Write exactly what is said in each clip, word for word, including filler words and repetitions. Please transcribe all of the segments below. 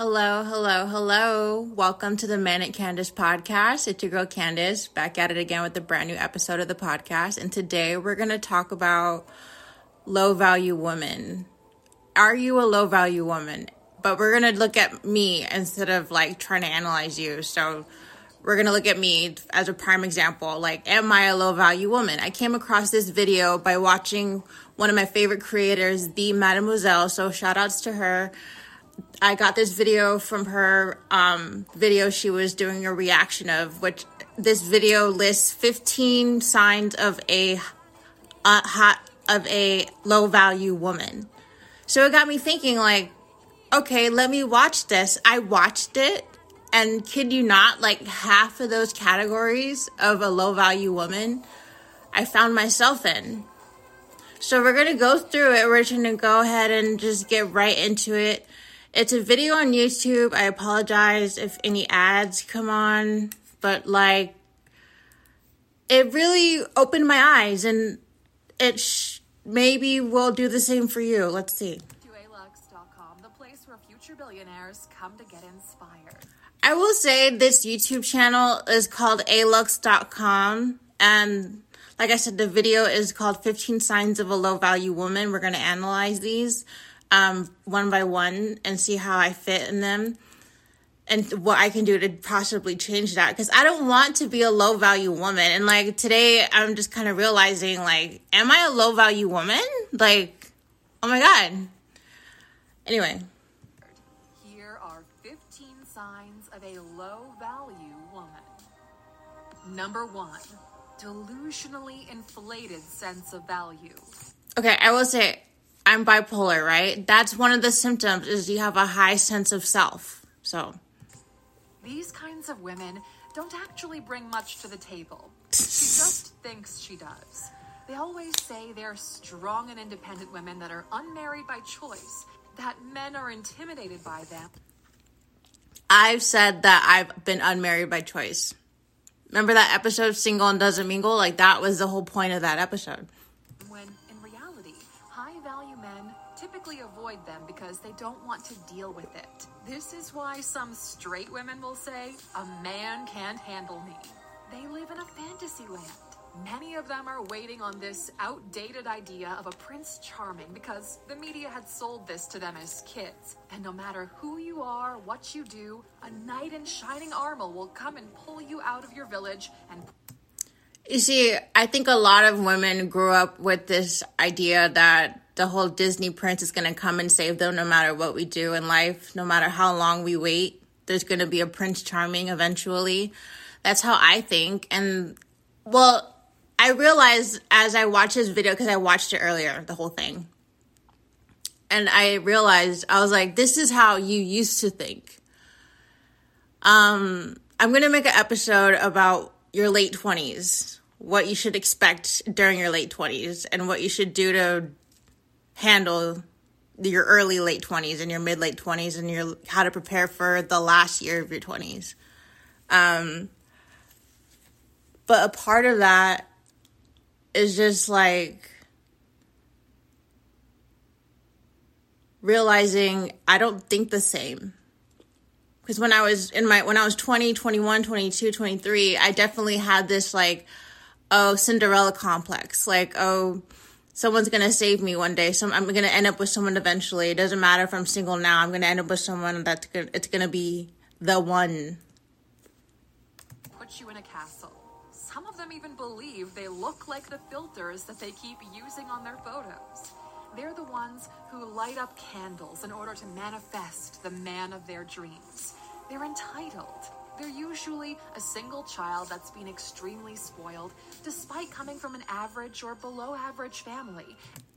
Hello, hello, hello. Welcome to the Manic Candice podcast. It's your girl Candice, back at it again with a brand new episode of the podcast. And today we're going to talk about low value women. Are you a low value woman? But we're going to look at me instead of like trying to analyze you. So we're going to look at me as a prime example. Like, am I a low value woman? I came across this video by watching one of my favorite creators, the Mademoiselle. So shout outs to her. I got this video from her um, video she was doing a reaction of, which this video lists fifteen signs of a uh, hot of a low value woman. So it got me thinking, like, okay, let me watch this. I watched it, and kid you not, like half of those categories of a low value woman, I found myself in. So we're gonna go through it. We're gonna go ahead and just get right into it. It's a video on YouTube. I apologize if any ads come on, but like, it really opened my eyes, and it sh- maybe will do the same for you. Let's see. To alux dot com, the place where future billionaires come to get inspired. I will say this YouTube channel is called alux dot com, and like I said, the video is called fifteen Signs of a Low Value Woman. We're going to analyze these Um, one by one and see how I fit in them and what I can do to possibly change that. Because I don't want to be a low value woman. And like today, I'm just kind of realizing, like, am I a low value woman? Like, oh my God. Anyway. Here are fifteen signs of a low value woman. Number one, delusionally inflated sense of value. Okay, I will say, I'm bipolar, right? That's one of the symptoms, is you have a high sense of self. So these kinds of women don't actually bring much to the table. She just thinks she does. They always say they're strong and independent women that are unmarried by choice, that men are intimidated by them. I've said that I've been unmarried by choice. Remember that episode, Single and Doesn't Mingle? Like, that was the whole point of that episode. Typically avoid them because they don't want to deal with it. This is why some straight women will say, a man can't handle me. They live in a fantasy land. Many of them are waiting on this outdated idea of a Prince Charming because the media had sold this to them as kids. And no matter who you are, what you do, a knight in shining armor will come and pull you out of your village and... You see, I think a lot of women grew up with this idea that the whole Disney prince is going to come and save them no matter what we do in life. No matter how long we wait, there's going to be a Prince Charming eventually. That's how I think. And, well, I realized as I watched this video, because I watched it earlier, the whole thing. And I realized, I was like, this is how you used to think. Um, I'm going to make an episode about your late twenties, what you should expect during your late twenties, and what you should do to handle your early late twenties and your mid late twenties, and your how to prepare for the last year of your twenties. Um, but a part of that is just like realizing I don't think the same. Because when I was in my, when I was twenty, twenty-one, twenty-two, twenty-three, I definitely had this like, oh, Cinderella complex. Like, oh, someone's going to save me one day. Some, I'm going to end up with someone eventually. It doesn't matter if I'm single now. I'm going to end up with someone that's gonna, it's going to be the one. Put you in a castle. Some of them even believe they look like the filters that they keep using on their photos. They're the ones who light up candles in order to manifest the man of their dreams. They're entitled. They're usually a single child that's been extremely spoiled, despite coming from an average or below average family.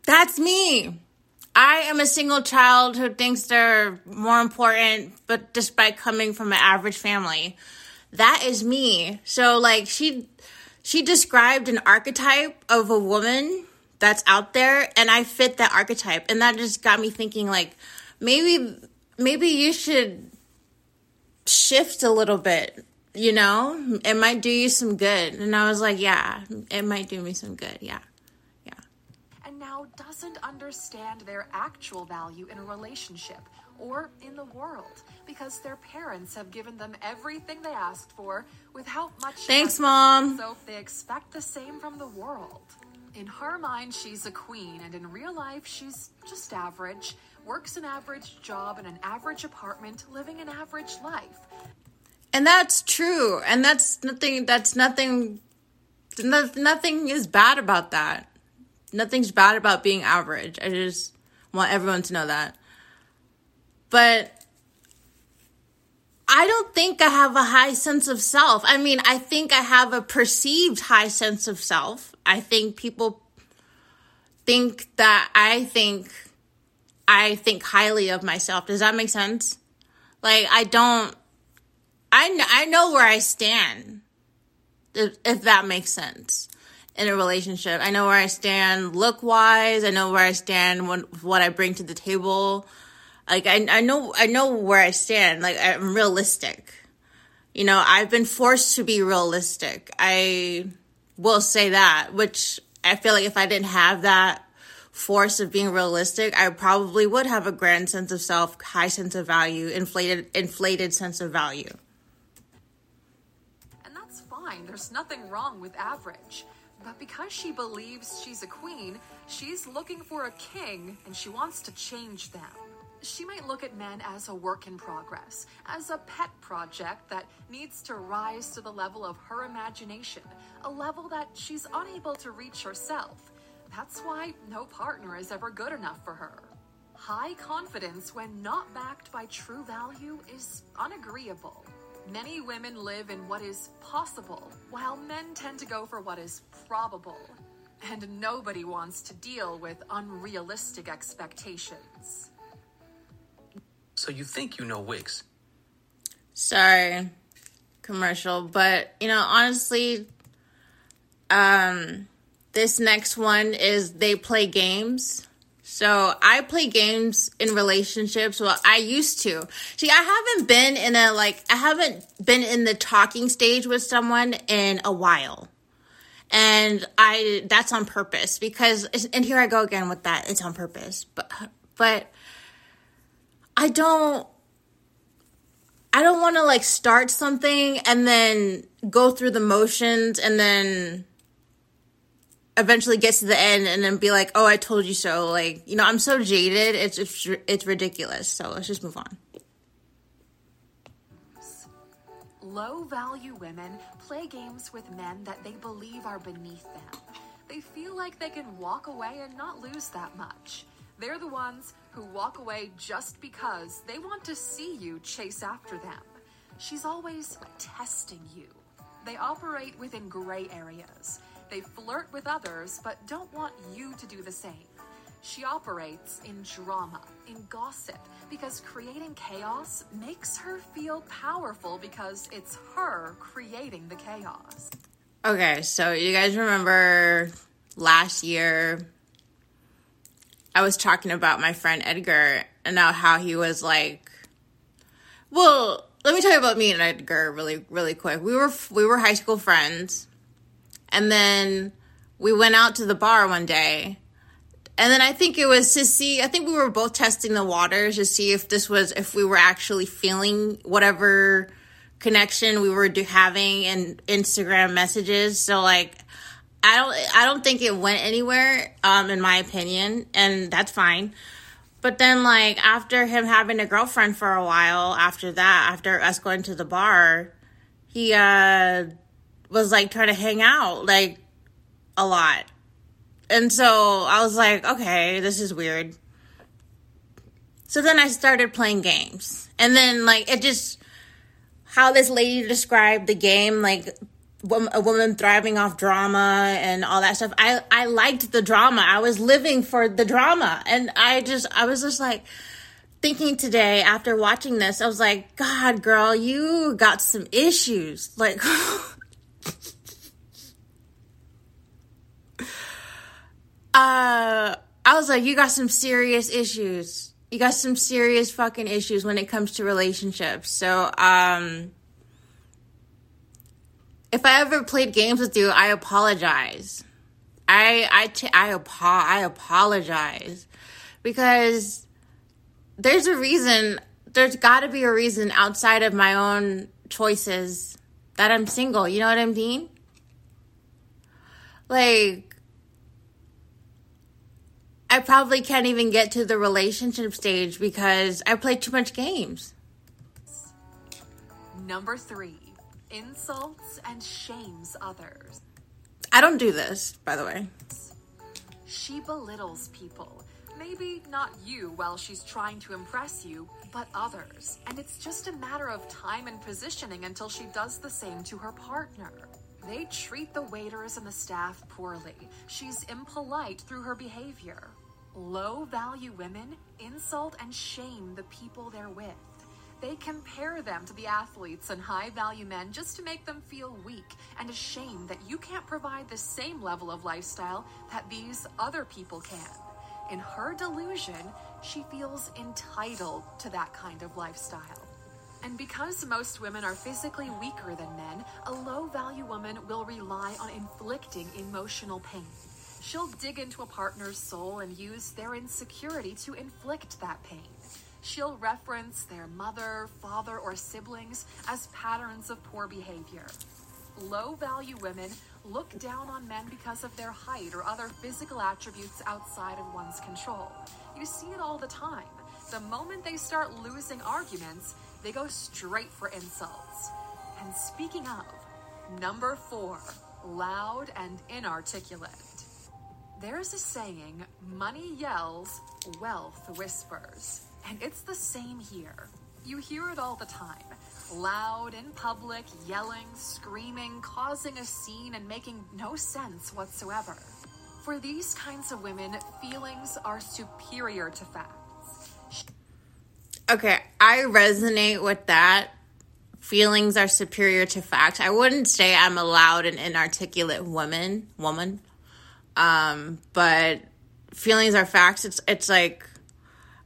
That's me. I am a single child who thinks they're more important, but despite coming from an average family. That is me. So, like, she, she described an archetype of a woman that's out there, and I fit that archetype. And that just got me thinking, like, maybe maybe you should shift a little bit, you know? It might do you some good. And I was like, yeah, it might do me some good, yeah, yeah. And now now doesn't understand their actual value in a relationship or in the world because their parents have given them everything they asked for without much. Thanks, Mom. So they expect the same from the world. In her mind, she's a queen, and in real life, she's just average, works an average job in an average apartment, living an average life. And that's true. And that's nothing, that's nothing, no, nothing is bad about that. Nothing's bad about being average. I just want everyone to know that. But I don't think I have a high sense of self. I mean, I think I have a perceived high sense of self. I think people think that I think, I think highly of myself. Does that make sense? Like, I don't, I, kn- I know where I stand, if, if that makes sense, in a relationship. I know where I stand look-wise. I know where I stand when, what I bring to the table. Like, I, I know, I know where I stand. Like, I'm realistic. You know, I've been forced to be realistic. I will say that, which I feel like if I didn't have that force of being realistic, I probably would have a grand sense of self, high sense of value, inflated, inflated sense of value. And that's fine. There's nothing wrong with average. But because she believes she's a queen, she's looking for a king, and she wants to change them. She might look at men as a work in progress, as a pet project that needs to rise to the level of her imagination, a level that she's unable to reach herself. That's why no partner is ever good enough for her. High confidence, when not backed by true value, is unagreeable. Many women live in what is possible, while men tend to go for what is probable. And nobody wants to deal with unrealistic expectations. So you think you know Wix. Sorry, commercial. But, you know, honestly, um, this next one is they play games. So I play games in relationships. Well, I used to. See, I haven't been in a, like, I haven't been in the talking stage with someone in a while. And I, that's on purpose because, and here I go again with that. It's on purpose. But, but. I don't, I don't want to like start something and then go through the motions and then eventually get to the end and then be like, oh, I told you so. Like, you know, I'm so jaded. It's, it's, it's ridiculous. So let's just move on. Low value women play games with men that they believe are beneath them. They feel like they can walk away and not lose that much. They're the ones who walk away just because they want to see you chase after them. She's always testing you. They operate within gray areas. They flirt with others, but don't want you to do the same. She operates in drama, in gossip, because creating chaos makes her feel powerful because it's her creating the chaos. Okay, so you guys remember last year, I was talking about my friend Edgar and now how he was like, well, let me tell you about me and Edgar really, really quick. We were, we were high school friends, and then we went out to the bar one day, and then I think it was to see, I think we were both testing the waters to see if this was, if we were actually feeling whatever connection we were having in Instagram messages. So like, I don't I don't think it went anywhere, um, in my opinion, and that's fine. But then, like, after him having a girlfriend for a while, after that, after us going to the bar, he uh, was, like, trying to hang out, like, a lot. And so I was like, okay, this is weird. So then I started playing games. And then, like, it just, how this lady described the game, like, a woman thriving off drama and all that stuff. I, I liked the drama. I was living for the drama. And I just, I was just like thinking today after watching this, I was like, God, girl, you got some issues. Like, uh, I was like, you got some serious issues. You got some serious fucking issues when it comes to relationships. So, um, if I ever played games with you, I apologize. I I t- I, apo- I apologize because there's a reason. There's got to be a reason outside of my own choices that I'm single. You know what I mean? Like, I probably can't even get to the relationship stage because I play too much games. Number three, insults and shames others. I don't do this, by the way. She belittles people. Maybe not you while she's trying to impress you, but others. And it's just a matter of time and positioning until she does the same to her partner. They treat the waiters and the staff poorly. She's impolite through her behavior. Low-value women insult and shame the people they're with. They compare them to the athletes and high-value men just to make them feel weak and ashamed that you can't provide the same level of lifestyle that these other people can. In her delusion, she feels entitled to that kind of lifestyle. And because most women are physically weaker than men, a low-value woman will rely on inflicting emotional pain. She'll dig into a partner's soul and use their insecurity to inflict that pain. She'll reference their mother, father, or siblings as patterns of poor behavior. Low-value women look down on men because of their height or other physical attributes outside of one's control. You see it all the time. The moment they start losing arguments, they go straight for insults. And speaking of, number four, loud and inarticulate. There's a saying, money yells, wealth whispers. And it's the same here. You hear it all the time. Loud, in public, yelling, screaming, causing a scene, and making no sense whatsoever. For these kinds of women, feelings are superior to facts. Okay, I resonate with that. Feelings are superior to facts. I wouldn't say I'm a loud and inarticulate woman, woman. Um, but feelings are facts. It's it's like...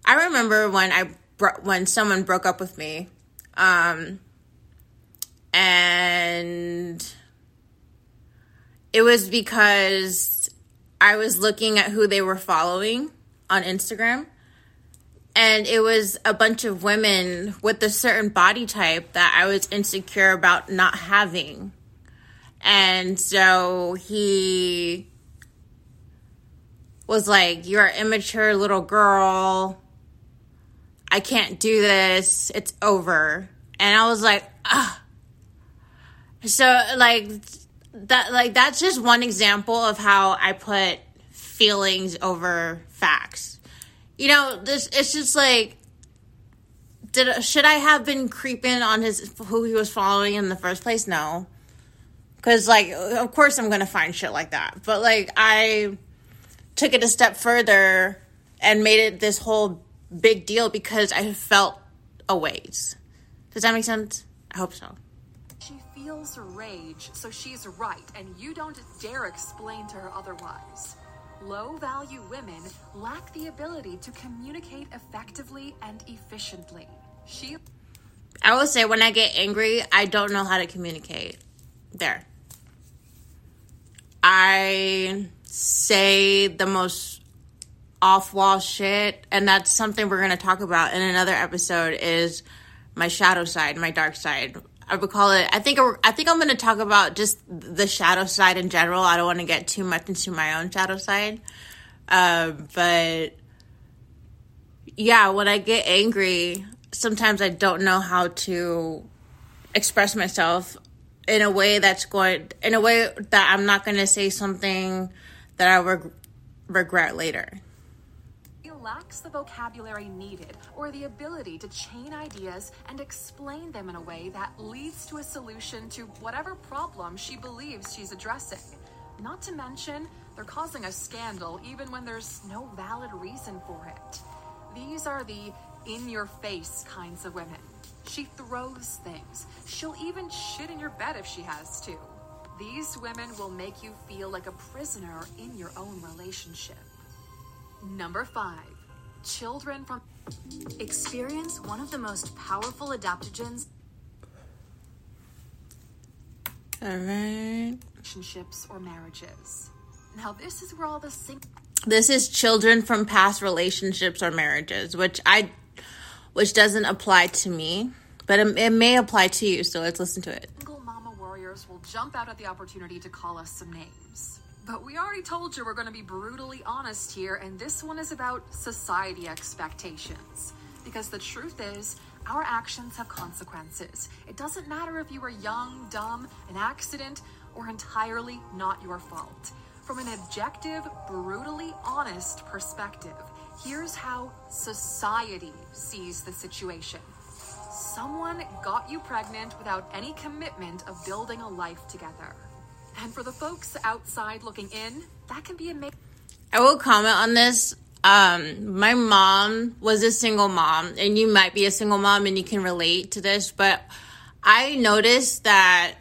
I remember when I bro- when someone broke up with me, um, and it was because I was looking at who they were following on Instagram, and it was a bunch of women with a certain body type that I was insecure about not having. And so he was like, "You're an immature little girl. I can't do this. It's over." And I was like, ah. So like that, like that's just one example of how I put feelings over facts. You know, this it's just like, did should I have been creeping on his who he was following in the first place? No, because like of course I'm gonna find shit like that. But like I took it a step further and made it this whole big deal because I felt a ways. Does that make sense? I hope so. She feels rage, so she's right, and you don't dare explain to her otherwise. Low-value women lack the ability to communicate effectively and efficiently. She. I will say, when I get angry, I don't know how to communicate. There. I say the most off-wall shit, and that's something we're going to talk about in another episode, is my shadow side, my dark side. I would call it, I think I think I'm going to talk about just the shadow side in general. I don't want to get too much into my own shadow side. Uh, but yeah, when I get angry, sometimes I don't know how to express myself in a way that's going, in a way that I'm not going to say something that I reg- regret later. Lacks the vocabulary needed or the ability to chain ideas and explain them in a way that leads to a solution to whatever problem she believes she's addressing. Not to mention, they're causing a scandal even when there's no valid reason for it. These are the in-your-face kinds of women. She throws things. She'll even shit in your bed if she has to. These women will make you feel like a prisoner in your own relationship. Number five, children from experience one of the most powerful adaptogens. All right. Relationships or marriages. Now this is where all the sing- This is children from past relationships or marriages, which I, which doesn't apply to me, but it, it may apply to you. So let's listen to it. Single mama warriors will jump out at the opportunity to call us some names. But we already told you we're going to be brutally honest here, and this one is about society expectations. Because the truth is, our actions have consequences. It doesn't matter if you were young, dumb, an accident, or entirely not your fault. From an objective, brutally honest perspective, here's how society sees the situation. Someone got you pregnant without any commitment of building a life together. And for the folks outside looking in, that can be amazing. I will comment on this. Um, my mom was a single mom, and you might be a single mom and you can relate to this, but I noticed that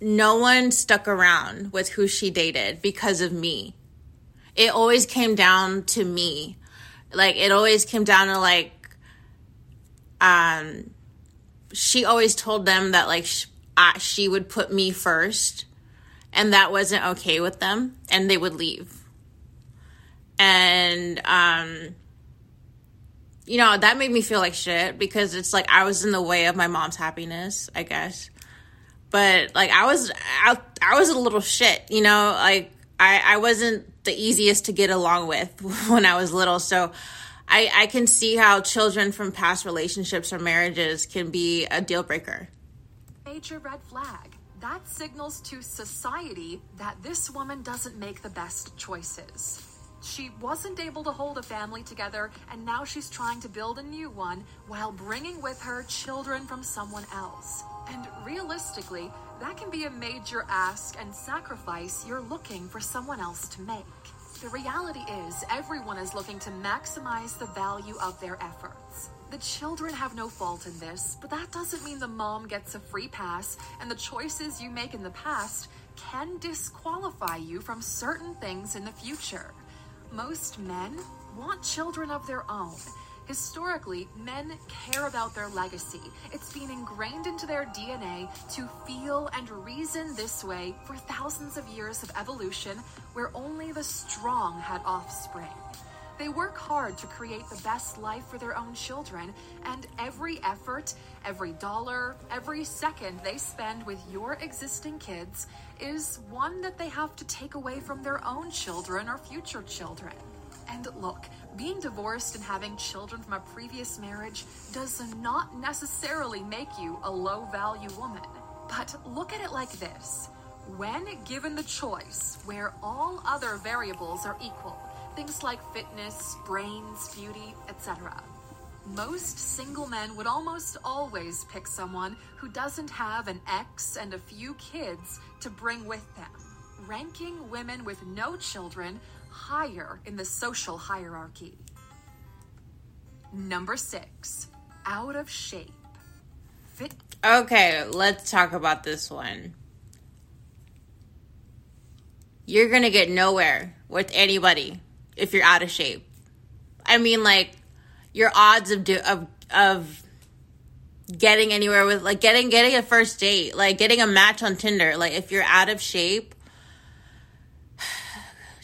no one stuck around with who she dated because of me. It always came down to me. Like, it always came down to, like, um, she always told them that, like, sh- I, she would put me first. And that wasn't okay with them, and they would leave. And, um, you know, that made me feel like shit, because it's like I was in the way of my mom's happiness, I guess. But, like, I was I, I was a little shit, you know? Like, I, I wasn't the easiest to get along with when I was little. So I, I can see how children from past relationships or marriages can be a deal breaker. Major red flag. That signals to society that this woman doesn't make the best choices. She wasn't able to hold a family together, and now she's trying to build a new one while bringing with her children from someone else. And realistically, that can be a major ask and sacrifice you're looking for someone else to make. The reality is, everyone is looking to maximize the value of their efforts. The children have no fault in this, but that doesn't mean the mom gets a free pass, and the choices you make in the past can disqualify you from certain things in the future. Most men want children of their own. Historically, men care about their legacy. It's been ingrained into their D N A to feel and reason this way for thousands of years of evolution, where only the strong had offspring. They work hard to create the best life for their own children, and every effort, every dollar, every second they spend with your existing kids is one that they have to take away from their own children or future children. And look, being divorced and having children from a previous marriage does not necessarily make you a low-value woman. But look at it like this. When given the choice where all other variables are equal, things like fitness, brains, beauty, et cetera. Most single men would almost always pick someone who doesn't have an ex and a few kids to bring with them, ranking women with no children higher in the social hierarchy. Number six, out of shape. Fit- okay, let's talk about this one. You're gonna get nowhere with anybody if you're out of shape. I mean, like, your odds of do, of of getting anywhere with, like, getting getting a first date, like, getting a match on Tinder, like, if you're out of shape,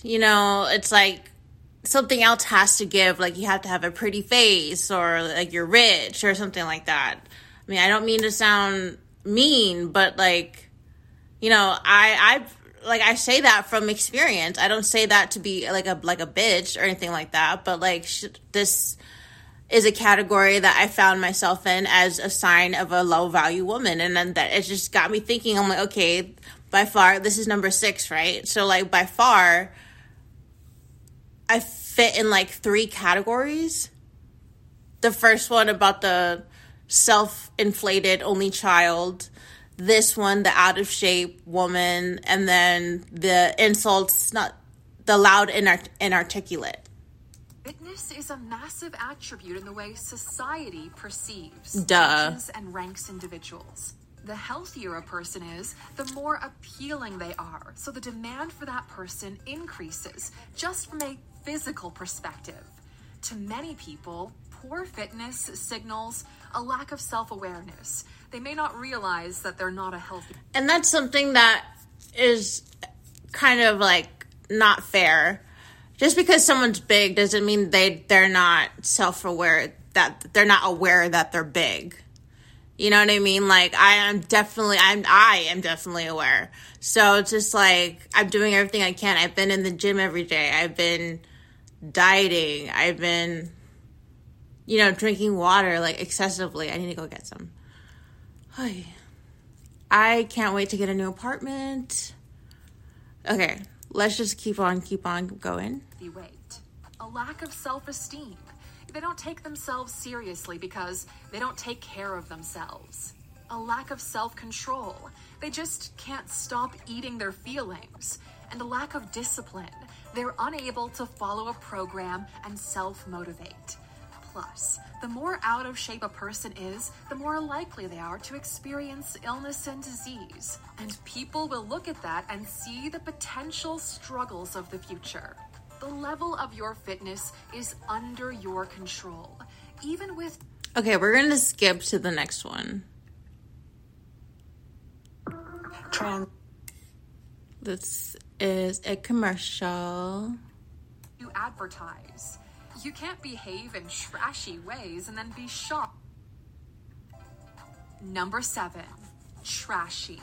you know, it's like something else has to give. Like, you have to have a pretty face, or like you're rich or something like that. I mean, I don't mean to sound mean, but, like, you know, I I've like, I say that from experience. I don't say that to be, like, a like a bitch or anything like that. But, like, sh- this is a category that I found myself in as a sign of a low-value woman. And then that, it just got me thinking. I'm like, okay, by far, this is number six, right? So, like, by far, I fit in, like, three categories. The first one about the self-inflated only child, this one, the out-of-shape woman, and then the insults, not the loud and inart- inarticulate. Fitness is a massive attribute in the way society perceives, judges, and ranks individuals. The healthier a person is, the more appealing they are. So the demand for that person increases, just from a physical perspective. To many people, poor fitness signals a lack of self-awareness. They may not realize that they're not a healthy... And that's something that is kind of, like, not fair. Just because someone's big doesn't mean they, they're not self-aware, that they're not aware that they're big. You know what I mean? Like, I am definitely, I'm, I am definitely aware. So it's just like, I'm doing everything I can. I've been in the gym every day. I've been dieting. I've been, you know, drinking water, like, excessively. I need to go get some. I can't wait to get a new apartment. Okay, let's just keep on, keep on going. Weight, a lack of self-esteem. They don't take themselves seriously because they don't take care of themselves. A lack of self-control. They just can't stop eating their feelings. And a lack of discipline. They're unable to follow a program and self-motivate. Plus, the more out of shape a person is, the more likely they are to experience illness and disease. And people will look at that and see the potential struggles of the future. The level of your fitness is under your control. Even with... Okay, we're going to skip to the next one. Trans- this is a commercial. You advertise. You can't behave in trashy ways and then be shocked. Number seven, trashy.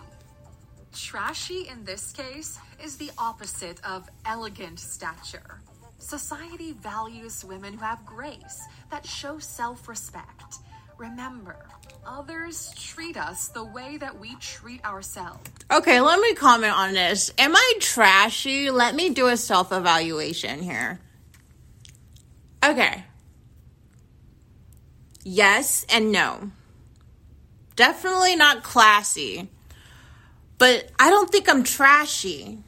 Trashy in this case is the opposite of elegant stature. Society values women who have grace, that show self-respect. Remember, others treat us the way that we treat ourselves. Okay, let me comment on this. Am I trashy? Let me do a self-evaluation here. Okay. Yes and no. Definitely not classy. But I don't think I'm trashy.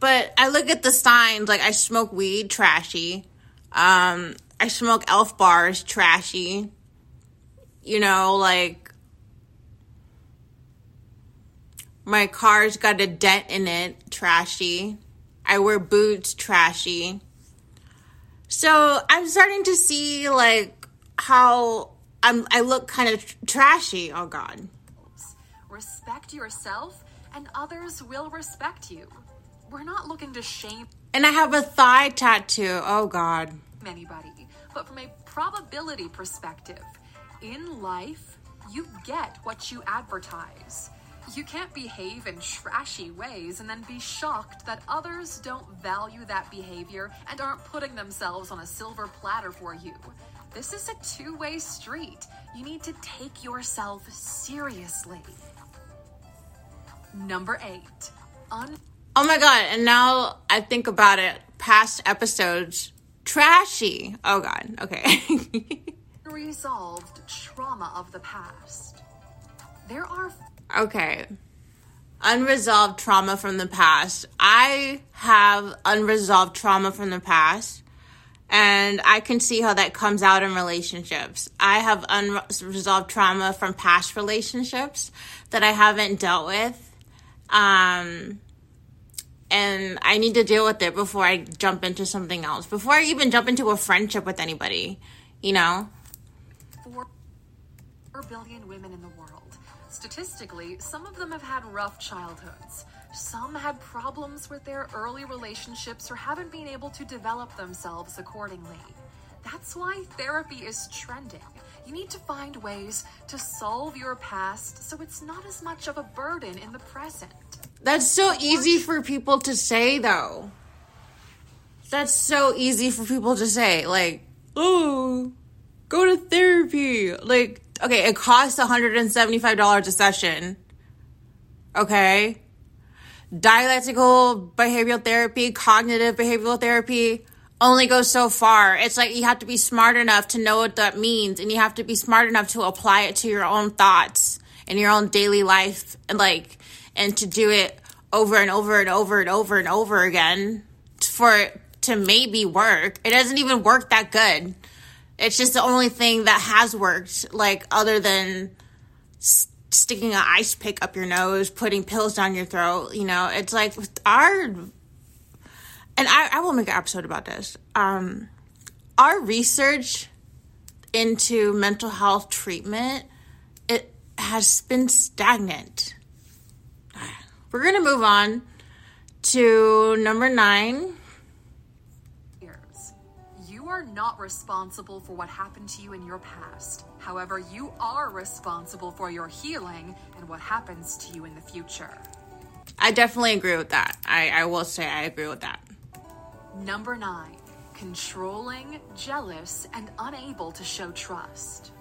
But I look at the signs, like I smoke weed, trashy. Um, I smoke elf bars, trashy. You know, like my car's got a dent in it, trashy. I wear boots, trashy. So I'm starting to see like how I'm, I look kind of tr- trashy. Oh, God. Respect yourself and others will respect you. We're not looking to shame. And I have a thigh tattoo. Oh, God. Anybody. But from a probability perspective, in life, you get what you advertise. You can't behave in trashy ways and then be shocked that others don't value that behavior and aren't putting themselves on a silver platter for you. This is a two-way street. You need to take yourself seriously. Number eight. Un- oh my God. And now I think about it. Past episodes. Trashy. Oh God. Okay. Unresolved trauma of the past. There are... Okay. Unresolved trauma from the past. I have unresolved trauma from the past. And I can see how that comes out in relationships. I have unresolved trauma from past relationships that I haven't dealt with. Um, and I need to deal with it before I jump into something else. Before I even jump into a friendship with anybody, you know? Four billion women in the world. Statistically, some of them have had rough childhoods. Some had problems with their early relationships or haven't been able to develop themselves accordingly. That's why therapy is trending. You need to find ways to solve your past so it's not as much of a burden in the present. That's so easy for people to say, though. That's so easy for people to say. Like, oh, go to therapy. Like, okay, it costs one hundred seventy-five dollars a session. Okay? Dialectical behavioral therapy, cognitive behavioral therapy only goes so far. It's like you have to be smart enough to know what that means, and you have to be smart enough to apply it to your own thoughts and your own daily life, and like, and to do it over and over and over and over and over again for it to maybe work. It doesn't even work that good. It's just the only thing that has worked, like, other than st- sticking an ice pick up your nose, putting pills down your throat, you know, it's like our, and I, I will make an episode about this. Um, our research into mental health treatment, it has been stagnant. We're going to move on to number nine. You are not responsible for what happened to you in your past. However, you are responsible for your healing and what happens to you in the future. I definitely agree with that. I, I will say I agree with that. Number nine, controlling, jealous, and unable to show trust.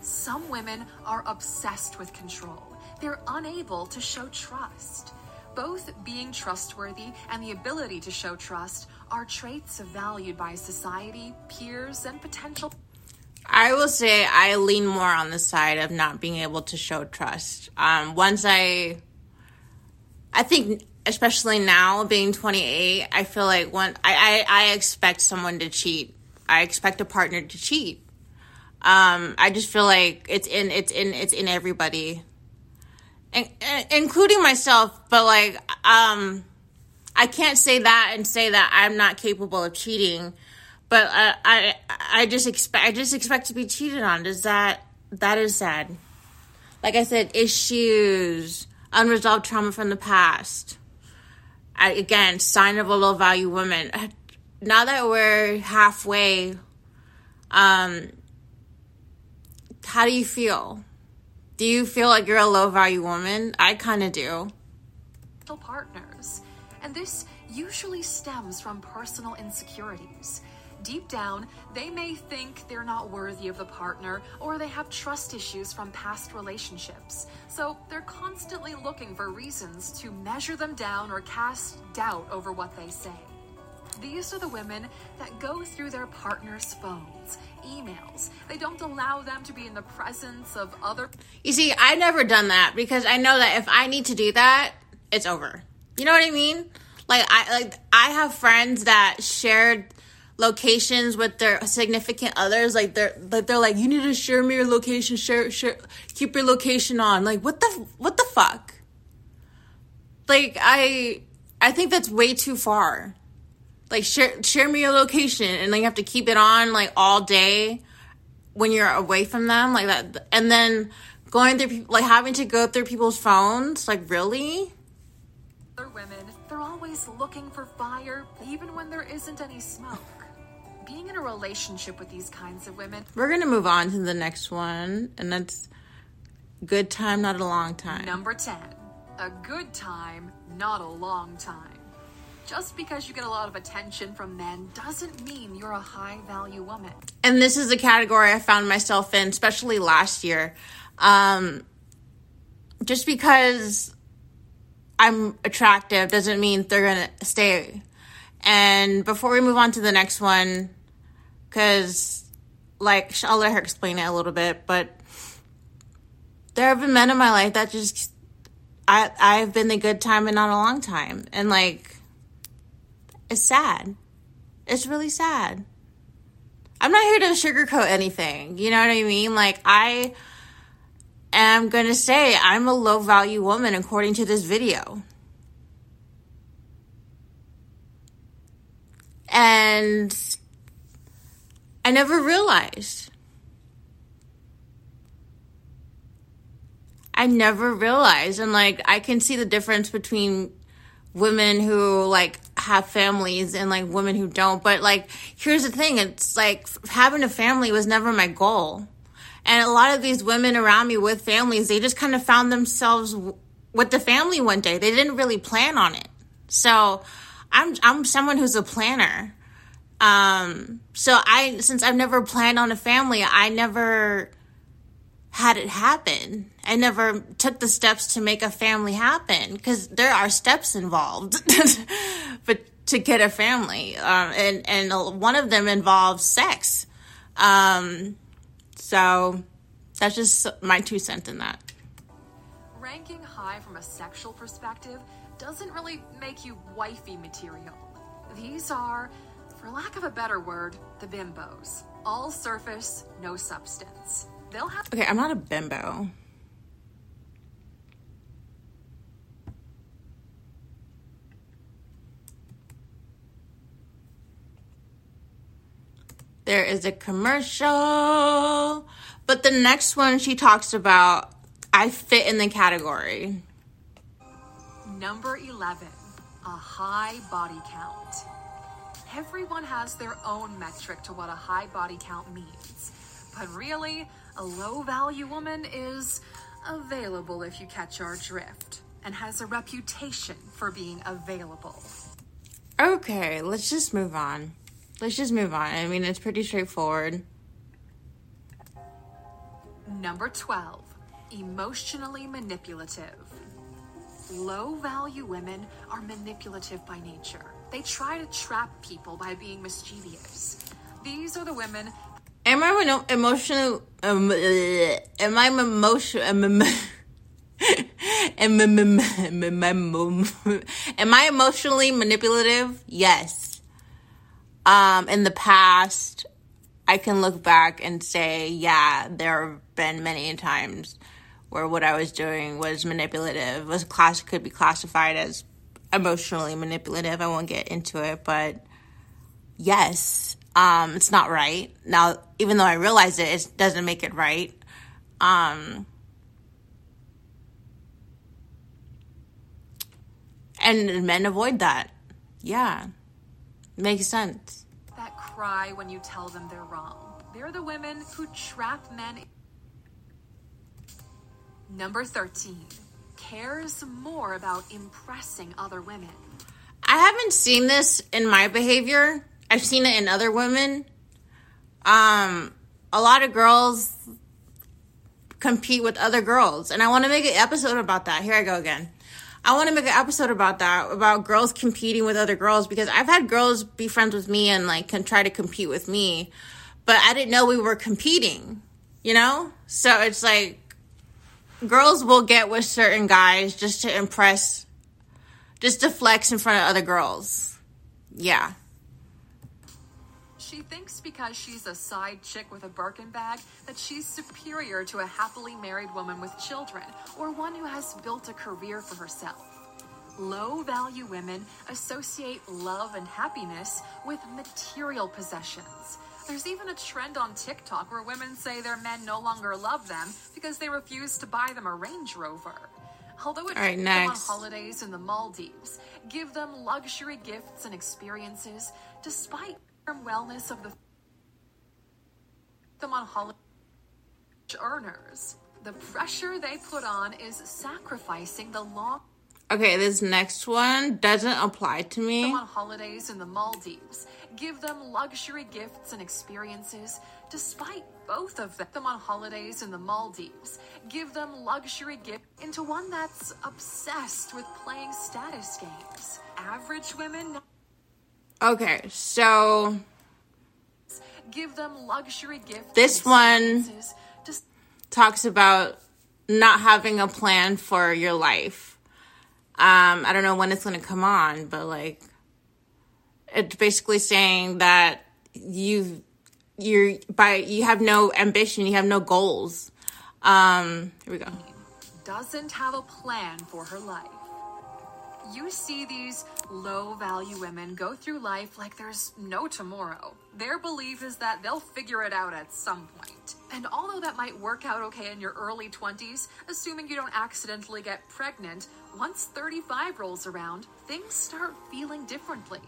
Some women are obsessed with control. They're unable to show trust. Both being trustworthy and the ability to show trust are traits valued by society, peers, and potential. I will say I lean more on the side of not being able to show trust. Um, once I... I think, especially now, being twenty-eight, I feel like when I, I, I expect someone to cheat. I expect a partner to cheat. Um, I just feel like it's in it's in it's in everybody, in, in, including myself. But like, um, I can't say that and say that I'm not capable of cheating. But I I, I just expect I just expect to be cheated on. Does that that is sad? Like I said, issues. Unresolved trauma from the past. I, again, sign of a low-value woman. Now that we're halfway, um, how do you feel? Do you feel like you're a low-value woman? I kind of do. Partners. And this usually stems from personal insecurities. Deep down, they may think they're not worthy of the partner, or they have trust issues from past relationships. So they're constantly looking for reasons to measure them down or cast doubt over what they say. These are the women that go through their partner's phones, emails. They don't allow them to be in the presence of other... You see, I've never done that because I know that if I need to do that, it's over. You know what I mean? Like I, like, I have friends that shared... locations with their significant others, like they're like they're like you need to share me your location, share share keep your location on. Like what the what the fuck? Like I I think that's way too far. Like share share me your location, and like you have to keep it on like all day when you're away from them, like that. And then going through like having to go through people's phones, like really? Other women, they're always looking for fire, even when there isn't any smoke. Being in a relationship with these kinds of women. We're going to move on to the next one. And that's good time, not a long time. Number ten. A good time, not a long time. Just because you get a lot of attention from men doesn't mean you're a high-value woman. And this is a category I found myself in, especially last year. Um, just because I'm attractive doesn't mean they're going to stay. And before we move on to the next one... Because, like, I'll let her explain it a little bit, but there have been men in my life that just, I, I've been the good time and not a long time. And, like, it's sad. It's really sad. I'm not here to sugarcoat anything. You know what I mean? Like, I am going to say I'm a low-value woman according to this video. And... I never realized. I never realized. And, like, I can see the difference between women who, like, have families and, like, women who don't. But, like, here's the thing. It's, like, having a family was never my goal. And a lot of these women around me with families, they just kind of found themselves w- with the family one day. They didn't really plan on it. So I'm I'm someone who's a planner. Um, so I, since I've never planned on a family, I never had it happen. I never took the steps to make a family happen because there are steps involved, but to get a family, um, and, and one of them involves sex. Um, so that's just my two cents in that. Ranking high from a sexual perspective doesn't really make you wifey material. These are, for lack of a better word, the bimbos. All surface, no substance. They'll have... Okay, I'm not a bimbo. There is a commercial. But the next one she talks about, I fit in the category. Number eleven. a high body count. Everyone has their own metric to what a high body count means, but really, a low value woman is available, if you catch our drift, and has a reputation for being available. Okay, let's just move on. Let's just move on. I mean, it's pretty straightforward. Number twelve, emotionally manipulative. Low value women are manipulative by nature. They try to trap people by being mischievous. These are the women. Am I emotional? Um, am I emotional? Um, am I emotionally manipulative? Yes. Um, in the past, I can look back and say, yeah, there have been many times where what I was doing was manipulative. Was class could be classified as emotionally manipulative. I won't get into it, but yes, um, it's not right. Now, even though I realize it, it doesn't make it right. Um, and men avoid that. Yeah, makes sense. That cry when you tell them they're wrong. They're the women who trap men. Number thirteen, cares more about impressing other women. I haven't seen this in my behavior. I've seen it in other women. Um, a lot of girls compete with other girls. And I want to make an episode about that. Here I go again. I want to make an episode about that, about girls competing with other girls, because I've had girls be friends with me and like can try to compete with me. But I didn't know we were competing, you know? So it's like, girls will get with certain guys just to impress, just to flex in front of other girls. Yeah. She thinks because she's a side chick with a Birkin bag that she's superior to a happily married woman with children or one who has built a career for herself. Low-value women associate love and happiness with material possessions. There's even a trend on TikTok where women say their men no longer love them because they refuse to buy them a Range Rover. Although it takes them on holidays in the Maldives, give them luxury gifts and experiences, despite the wellness of the them on holiday earners. The pressure they put on is sacrificing the long. Okay, this next one doesn't apply to me. Them on holidays in the Maldives, give them luxury gifts and experiences, despite both of them. Them on holidays in the Maldives, give them luxury gifts into one that's obsessed with playing status games. Average women. Okay, so give them luxury gifts. This one just talks about not having a plan for your life. Um, I don't know when it's going to come on, but like, it's basically saying that you, you're by, you have no ambition, you have no goals. Um, here we go. Doesn't have a plan for her life. You see these low value women go through life like there's no tomorrow. Their belief is that they'll figure it out at some point. And although that might work out okay in your early twenties, assuming you don't accidentally get pregnant, once thirty-five rolls around, things start feeling differently.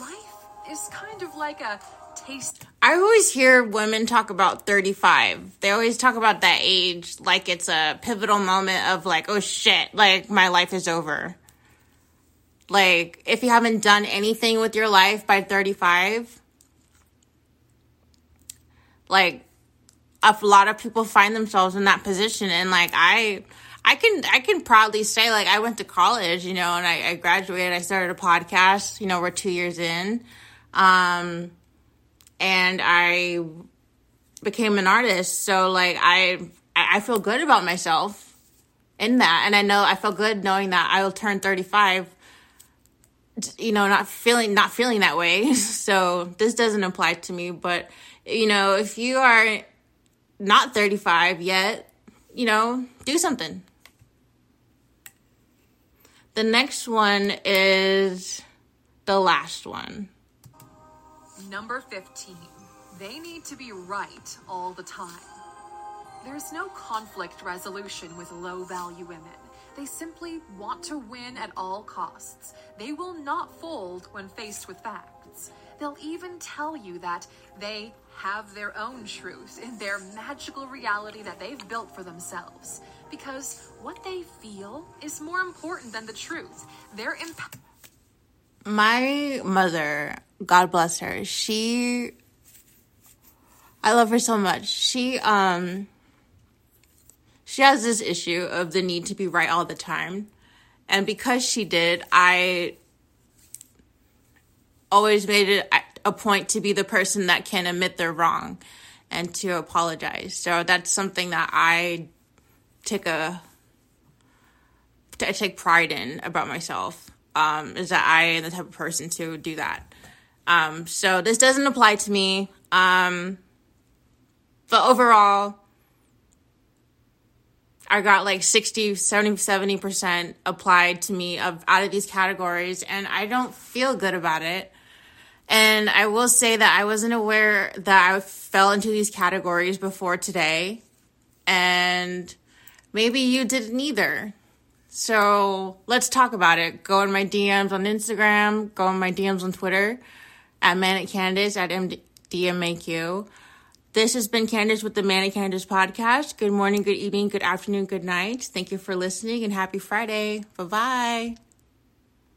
Life is kind of like a taste. I always hear women talk about thirty-five. They always talk about that age like it's a pivotal moment of like, oh shit, like my life is over. Like, if you haven't done anything with your life by thirty-five, like, a lot of people find themselves in that position. And, like, I I can I can proudly say, like, I went to college, you know, and I, I graduated. I started a podcast. You know, we're two years in. Um, and I became an artist. So, like, I I feel good about myself in that. And I know I feel good knowing that I will turn thirty-five, you know, not feeling not feeling that way. So this doesn't apply to me. But, you know, if you are not thirty-five yet, you know, do something. The next one is the last one. Number fifteen. They need to be right all the time. There's no conflict resolution with low value women. They simply want to win at all costs. They will not fold when faced with facts. They'll even tell you that they have their own truth in their magical reality that they've built for themselves. Because what they feel is more important than the truth. Their impact. My mother, God bless her, she... I love her so much. She, um... She has this issue of the need to be right all the time. And because she did, I always made it a point to be the person that can admit they're wrong and to apologize. So that's something that I take a, I take pride in about myself, um, is that I am the type of person to do that. Um, so this doesn't apply to me. Um, but overall, I got like sixty, seventy percent applied to me of out of these categories, and I don't feel good about it. And I will say that I wasn't aware that I fell into these categories before today, and maybe you didn't either. So let's talk about it. Go in my D Ms on Instagram, go in my D Ms on Twitter, at Manic Candice, at M D M A Q. This has been Candice with the Manic Candice podcast. Good morning, good evening, good afternoon, good night. Thank you for listening, and happy Friday. Bye-bye.